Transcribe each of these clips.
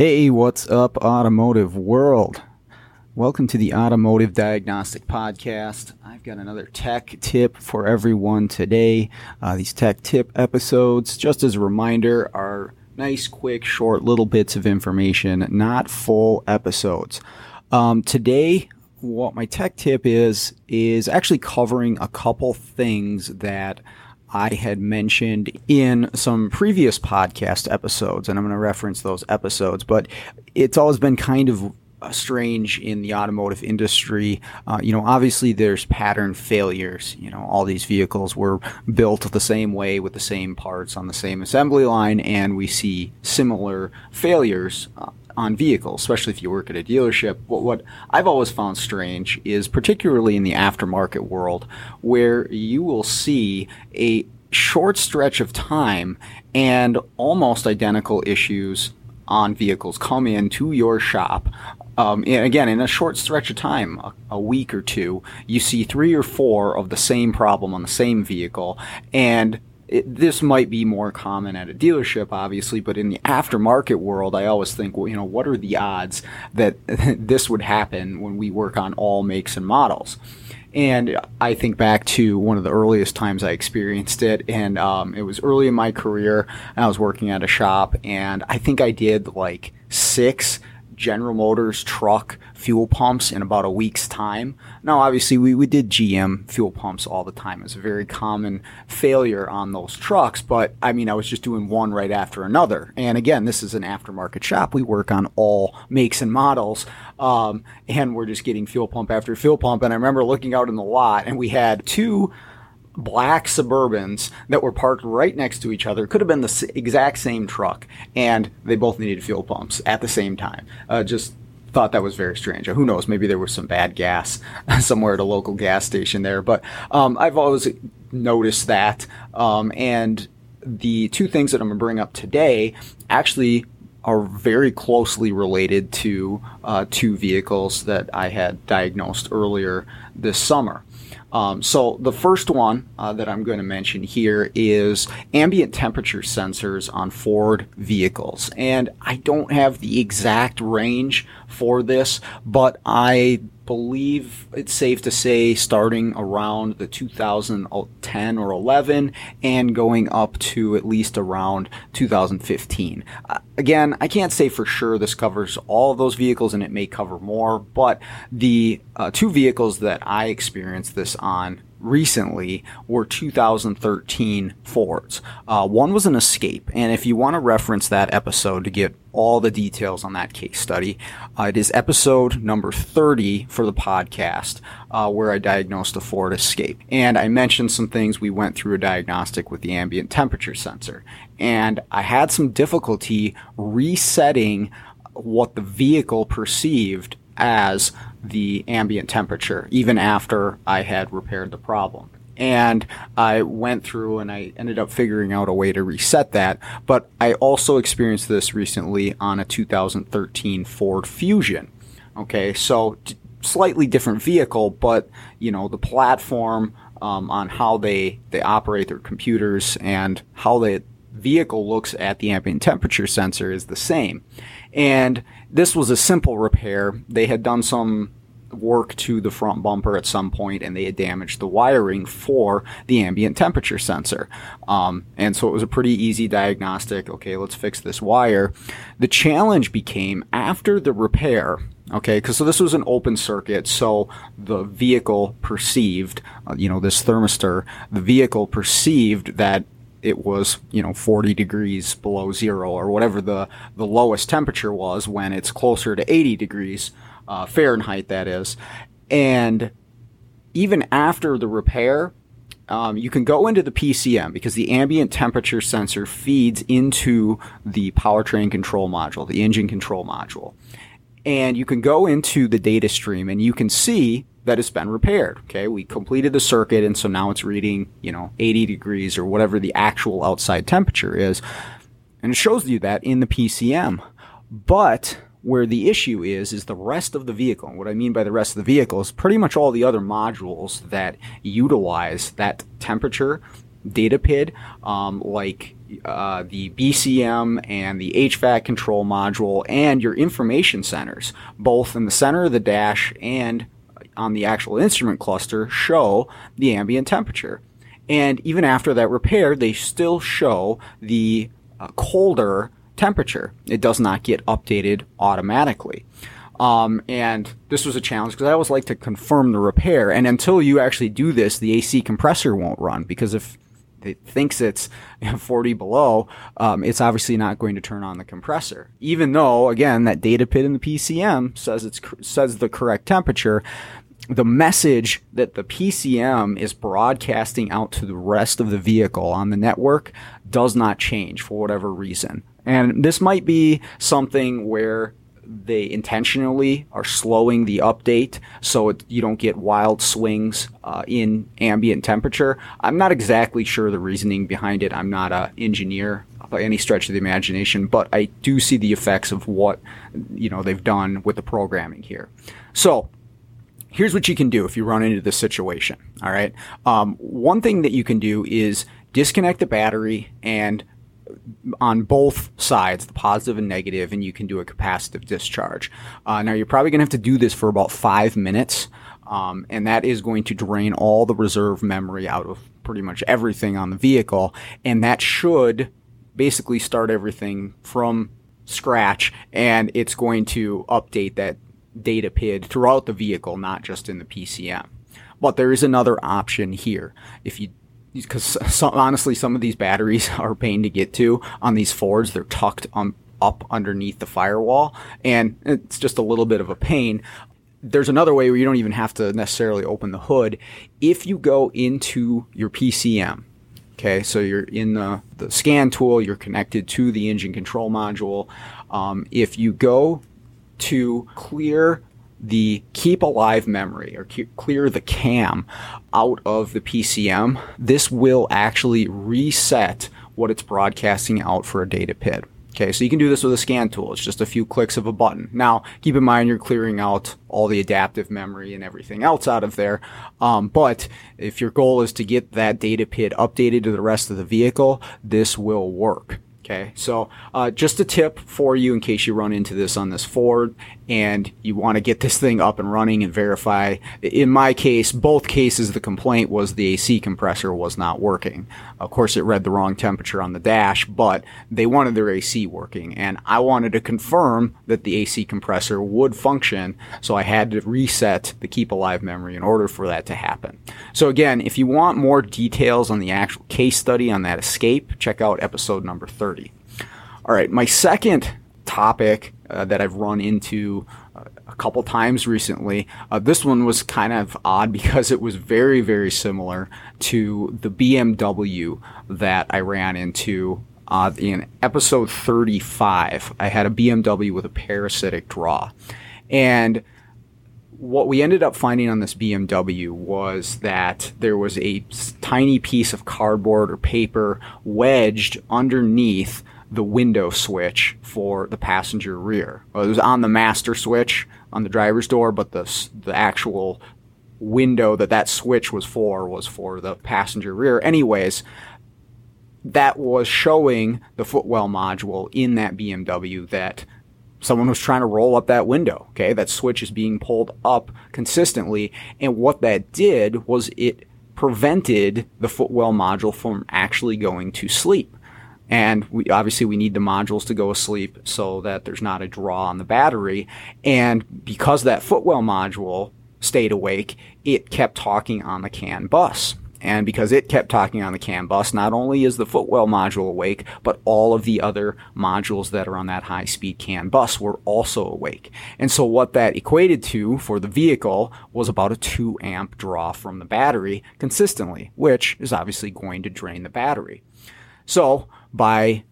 Hey, what's up, automotive world? Welcome to the Automotive Diagnostic Podcast. I've got another tech tip for everyone today. These tech tip episodes, just as a reminder, are nice, quick, short little bits of information, not full episodes. Today, what my tech tip is actually covering a couple things that I had mentioned in some previous podcast episodes, and I'm going to reference those episodes, but it's always been kind of strange in the automotive industry. Obviously there's pattern failures. All these vehicles were built the same way with the same parts on the same assembly line, and we see similar failures on vehicles, especially if you work at a dealership. What I've always found strange is, particularly in the aftermarket world, where you will see a short stretch of time and almost identical issues on vehicles come into your shop. And again, in a short stretch of time, a week or two, you see 3 or 4 of the same problem on the same vehicle. And this might be more common at a dealership, obviously, but in the aftermarket world, I always think, what are the odds that this would happen when we work on all makes and models? And I think back to one of the earliest times I experienced it, and it was early in my career. I was working at a shop, and I think I did like 6 General Motors truck fuel pumps in about a week's time. Now, obviously, we did GM fuel pumps all the time. It's a very common failure on those trucks, but I was just doing one right after another. And again, this is an aftermarket shop. We work on all makes and models, and we're just getting fuel pump after fuel pump. And I remember looking out in the lot, and we had 2 black Suburbans that were parked right next to each other. Could have been the exact same truck, and they both needed fuel pumps at the same time. Just thought that was very strange. Who knows? Maybe there was some bad gas somewhere at a local gas station there. But I've always noticed that. And the 2 things that I'm going to bring up today actually are very closely related to 2 vehicles that I had diagnosed earlier this summer. So the first one that I'm going to mention here is ambient temperature sensors on Ford vehicles. And I don't have the exact range for this, but I believe it's safe to say starting around the 2010 or 11 and going up to at least around 2015. Again, I can't say for sure this covers all of those vehicles, and it may cover more, but the 2 vehicles that I experienced this on recently were 2013 Fords. One was an Escape, and if you want to reference that episode to get all the details on that case study, it is episode number 30 for the podcast, where I diagnosed a Ford Escape. And I mentioned some things. We went through a diagnostic with the ambient temperature sensor, and I had some difficulty resetting what the vehicle perceived as the ambient temperature, even after I had repaired the problem. And I went through and I ended up figuring out a way to reset that. But I also experienced this recently on a 2013 Ford Fusion. Okay, so slightly different vehicle, but the platform on how they operate their computers and how the vehicle looks at the ambient temperature sensor is the same. And this was a simple repair. They had done some work to the front bumper at some point, and they had damaged the wiring for the ambient temperature sensor. And so it was a pretty easy diagnostic. Okay, let's fix this wire. The challenge became after the repair. Okay, because so this was an open circuit, so the vehicle perceived, this thermistor, the vehicle perceived that it was, 40 degrees below zero, or whatever the lowest temperature was, when it's closer to 80 degrees Fahrenheit, that is. And even after the repair, you can go into the PCM, because the ambient temperature sensor feeds into the powertrain control module, the engine control module. And you can go into the data stream, and you can see that it's been repaired. Okay, we completed the circuit, and so now it's reading, 80 degrees or whatever the actual outside temperature is. And it shows you that in the PCM. But where the issue is the rest of the vehicle. And what I mean by the rest of the vehicle is pretty much all the other modules that utilize that temperature data PID, like the BCM and the HVAC control module and your information centers, both in the center of the dash and on the actual instrument cluster, show the ambient temperature. And even after that repair, they still show the colder temperature. It does not get updated automatically. And this was a challenge because I always like to confirm the repair. And until you actually do this, the AC compressor won't run, because if it thinks it's 40 below, it's obviously not going to turn on the compressor. Even though, again, that data pit in the PCM says the correct temperature, the message that the PCM is broadcasting out to the rest of the vehicle on the network does not change for whatever reason. And this might be something where they intentionally are slowing the update so you don't get wild swings in ambient temperature. I'm not exactly sure the reasoning behind it. I'm not an engineer by any stretch of the imagination, but I do see the effects of what they've done with the programming here. So here's what you can do if you run into this situation. All right. One thing that you can do is disconnect the battery, and on both sides, the positive and negative, and you can do a capacitive discharge. Now, you're probably going to have to do this for about 5 minutes, and that is going to drain all the reserve memory out of pretty much everything on the vehicle, and that should basically start everything from scratch, and it's going to update that data PID throughout the vehicle, not just in the PCM. But there is another option here. Honestly, some of these batteries are a pain to get to on these Fords. They're tucked up underneath the firewall, and it's just a little bit of a pain. There's another way where you don't even have to necessarily open the hood. If you go into your PCM, okay, so you're in the scan tool, you're connected to the engine control module. If you go to clear the keep alive memory, or clear the CAM out of the PCM, this will actually reset what it's broadcasting out for a data PID. Okay, so you can do this with a scan tool. It's just a few clicks of a button. Now, keep in mind you're clearing out all the adaptive memory and everything else out of there. But if your goal is to get that data PID updated to the rest of the vehicle, this will work. Okay, so just a tip for you in case you run into this on this Ford and you want to get this thing up and running and verify. In my case, both cases, the complaint was the AC compressor was not working. Of course, it read the wrong temperature on the dash, but they wanted their AC working, and I wanted to confirm that the AC compressor would function, so I had to reset the keep alive memory in order for that to happen. So again, if you want more details on the actual case study on that Escape, check out episode number 30. All right, my second topic that I've run into a couple times recently, this one was kind of odd because it was very, very similar to the BMW that I ran into in episode 35. I had a BMW with a parasitic draw. And what we ended up finding on this BMW was that there was a tiny piece of cardboard or paper wedged underneath the window switch for the passenger rear. Well, it was on the master switch on the driver's door, but the actual window that switch was for the passenger rear. Anyways, that was showing the footwell module in that BMW that someone was trying to roll up that window. Okay, that switch is being pulled up consistently, and what that did was it prevented the footwell module from actually going to sleep. And we need the modules to go asleep so that there's not a draw on the battery. And because that footwell module stayed awake, it kept talking on the CAN bus. And because it kept talking on the CAN bus, not only is the footwell module awake, but all of the other modules that are on that high-speed CAN bus were also awake. And so what that equated to for the vehicle was about a 2-amp draw from the battery consistently, which is obviously going to drain the battery. So by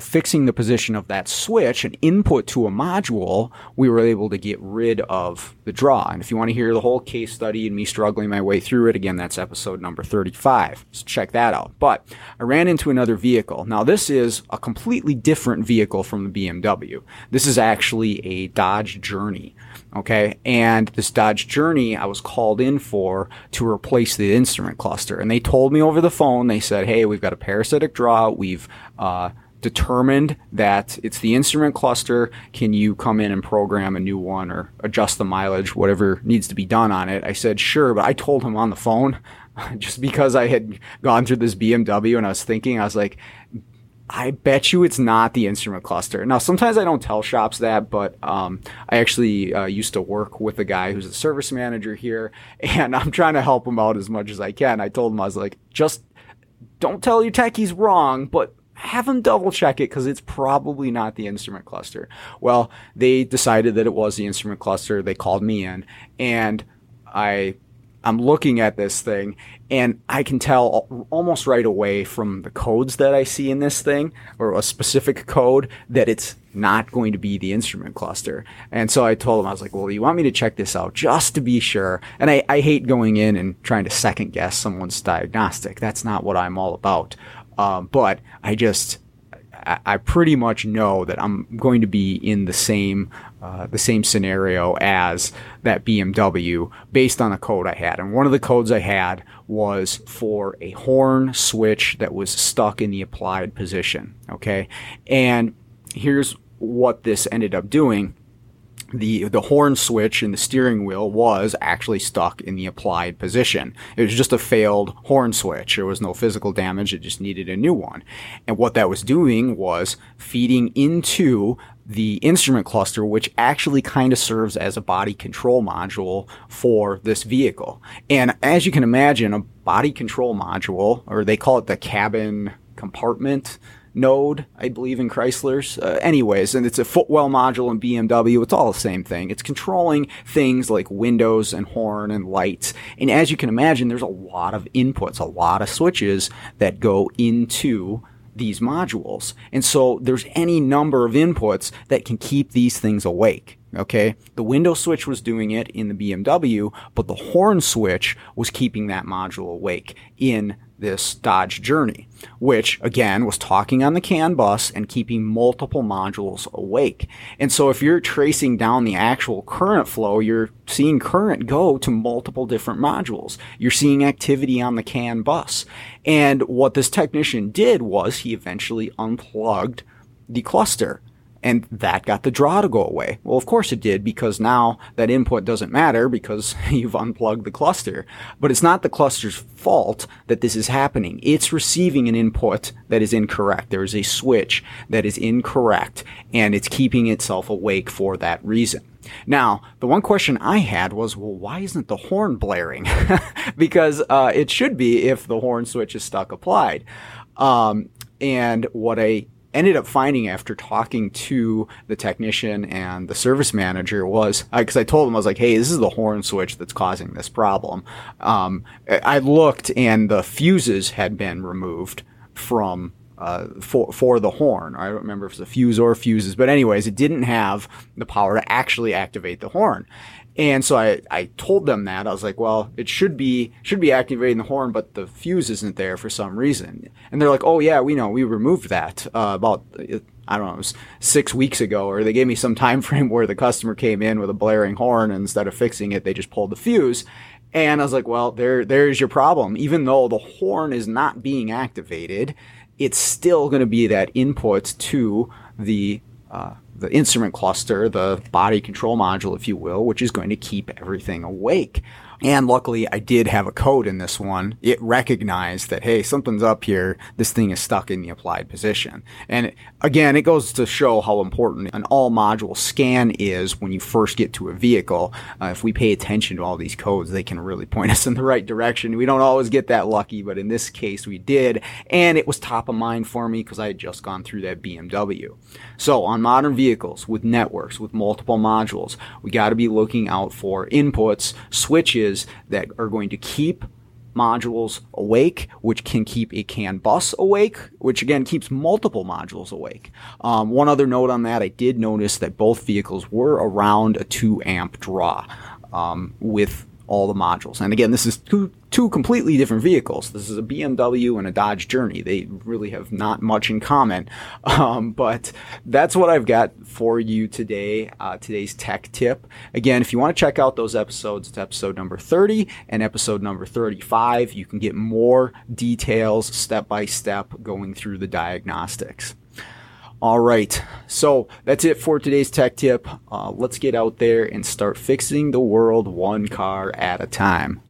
fixing the position of that switch, an input to a module, we were able to get rid of the draw. And if you want to hear the whole case study and me struggling my way through it, again, that's episode number 35. So check that out. But I ran into another vehicle. Now, this is a completely different vehicle from the BMW. This is actually a Dodge Journey. Okay. And this Dodge Journey I was called in for to replace the instrument cluster. And they told me over the phone, they said, hey, we've got a parasitic draw. We've determined that it's the instrument cluster. Can you come in and program a new one or adjust the mileage, whatever needs to be done on it? I said, sure. But I told him on the phone, just because I had gone through this BMW and I was thinking, I was like, I bet you it's not the instrument cluster. Now, sometimes I don't tell shops that, but I actually used to work with a guy who's a service manager here, and I'm trying to help him out as much as I can. I told him, I was like, just don't tell your tech he's wrong, but have them double check it because it's probably not the instrument cluster. Well, they decided that it was the instrument cluster. They called me in, and I'm looking at this thing, and I can tell almost right away from the codes that I see in this thing, or a specific code, that it's not going to be the instrument cluster. And so I told him, I was like, well, you want me to check this out just to be sure? And I hate going in and trying to second guess someone's diagnostic. That's not what I'm all about. But I pretty much know that I'm going to be in the same scenario as that BMW based on the code I had. And one of the codes I had was for a horn switch that was stuck in the applied position. Okay. And here's what this ended up doing. The horn switch in the steering wheel was actually stuck in the applied position. It was just a failed horn switch. There was no physical damage. It just needed a new one. And what that was doing was feeding into the instrument cluster, which actually kind of serves as a body control module for this vehicle. And as you can imagine, a body control module, or they call it the cabin compartment node, I believe, in Chrysler's. Anyways, and it's a footwell module in BMW. It's all the same thing. It's controlling things like windows and horn and lights. And as you can imagine, there's a lot of inputs, a lot of switches that go into these modules. And so there's any number of inputs that can keep these things awake. Okay. The window switch was doing it in the BMW, but the horn switch was keeping that module awake in this Dodge Journey, which again was talking on the CAN bus and keeping multiple modules awake. And so if you're tracing down the actual current flow, you're seeing current go to multiple different modules. You're seeing activity on the CAN bus. And what this technician did was he eventually unplugged the cluster. And that got the draw to go away. Well, of course it did, because now that input doesn't matter because you've unplugged the cluster. But it's not the cluster's fault that this is happening. It's receiving an input that is incorrect. There is a switch that is incorrect, and it's keeping itself awake for that reason. Now, the one question I had was, well, why isn't the horn blaring? Because it should be if the horn switch is stuck applied. And what I ended up finding after talking to the technician and the service manager was, because I told him, I was like, hey, this is the horn switch that's causing this problem. I looked, and the fuses had been removed from for the horn. I don't remember if it was a fuse or fuses, but anyways, it didn't have the power to actually activate the horn. And so I told them that. I was like, well, it should be activating the horn, but the fuse isn't there for some reason. And they're like, oh yeah, we know, we removed that about, I don't know, it was 6 weeks ago, or they gave me some time frame where the customer came in with a blaring horn, and instead of fixing it, they just pulled the fuse. And I was like, well, there's your problem. Even though the horn is not being activated, it's still going to be that input to the instrument cluster, the body control module, if you will, which is going to keep everything awake. And luckily, I did have a code in this one. It recognized that, hey, something's up here. This thing is stuck in the applied position. And again, it goes to show how important an all-module scan is when you first get to a vehicle. If we pay attention to all these codes, they can really point us in the right direction. We don't always get that lucky, but in this case, we did. And it was top of mind for me because I had just gone through that BMW. So on modern vehicles, with networks, with multiple modules, we got to be looking out for inputs, switches, that are going to keep modules awake, which can keep a CAN bus awake, which again keeps multiple modules awake. One other note on that, I did notice that both vehicles were around a 2-amp draw with all the modules. And again, this is two completely different vehicles. This is a BMW and a Dodge Journey. They really have not much in common. But that's what I've got for you today, today's tech tip. Again, if you want to check out those episodes, it's episode number 30 and episode number 35. You can get more details step by step going through the diagnostics. All right, so that's it for today's tech tip. Let's get out there and start fixing the world one car at a time.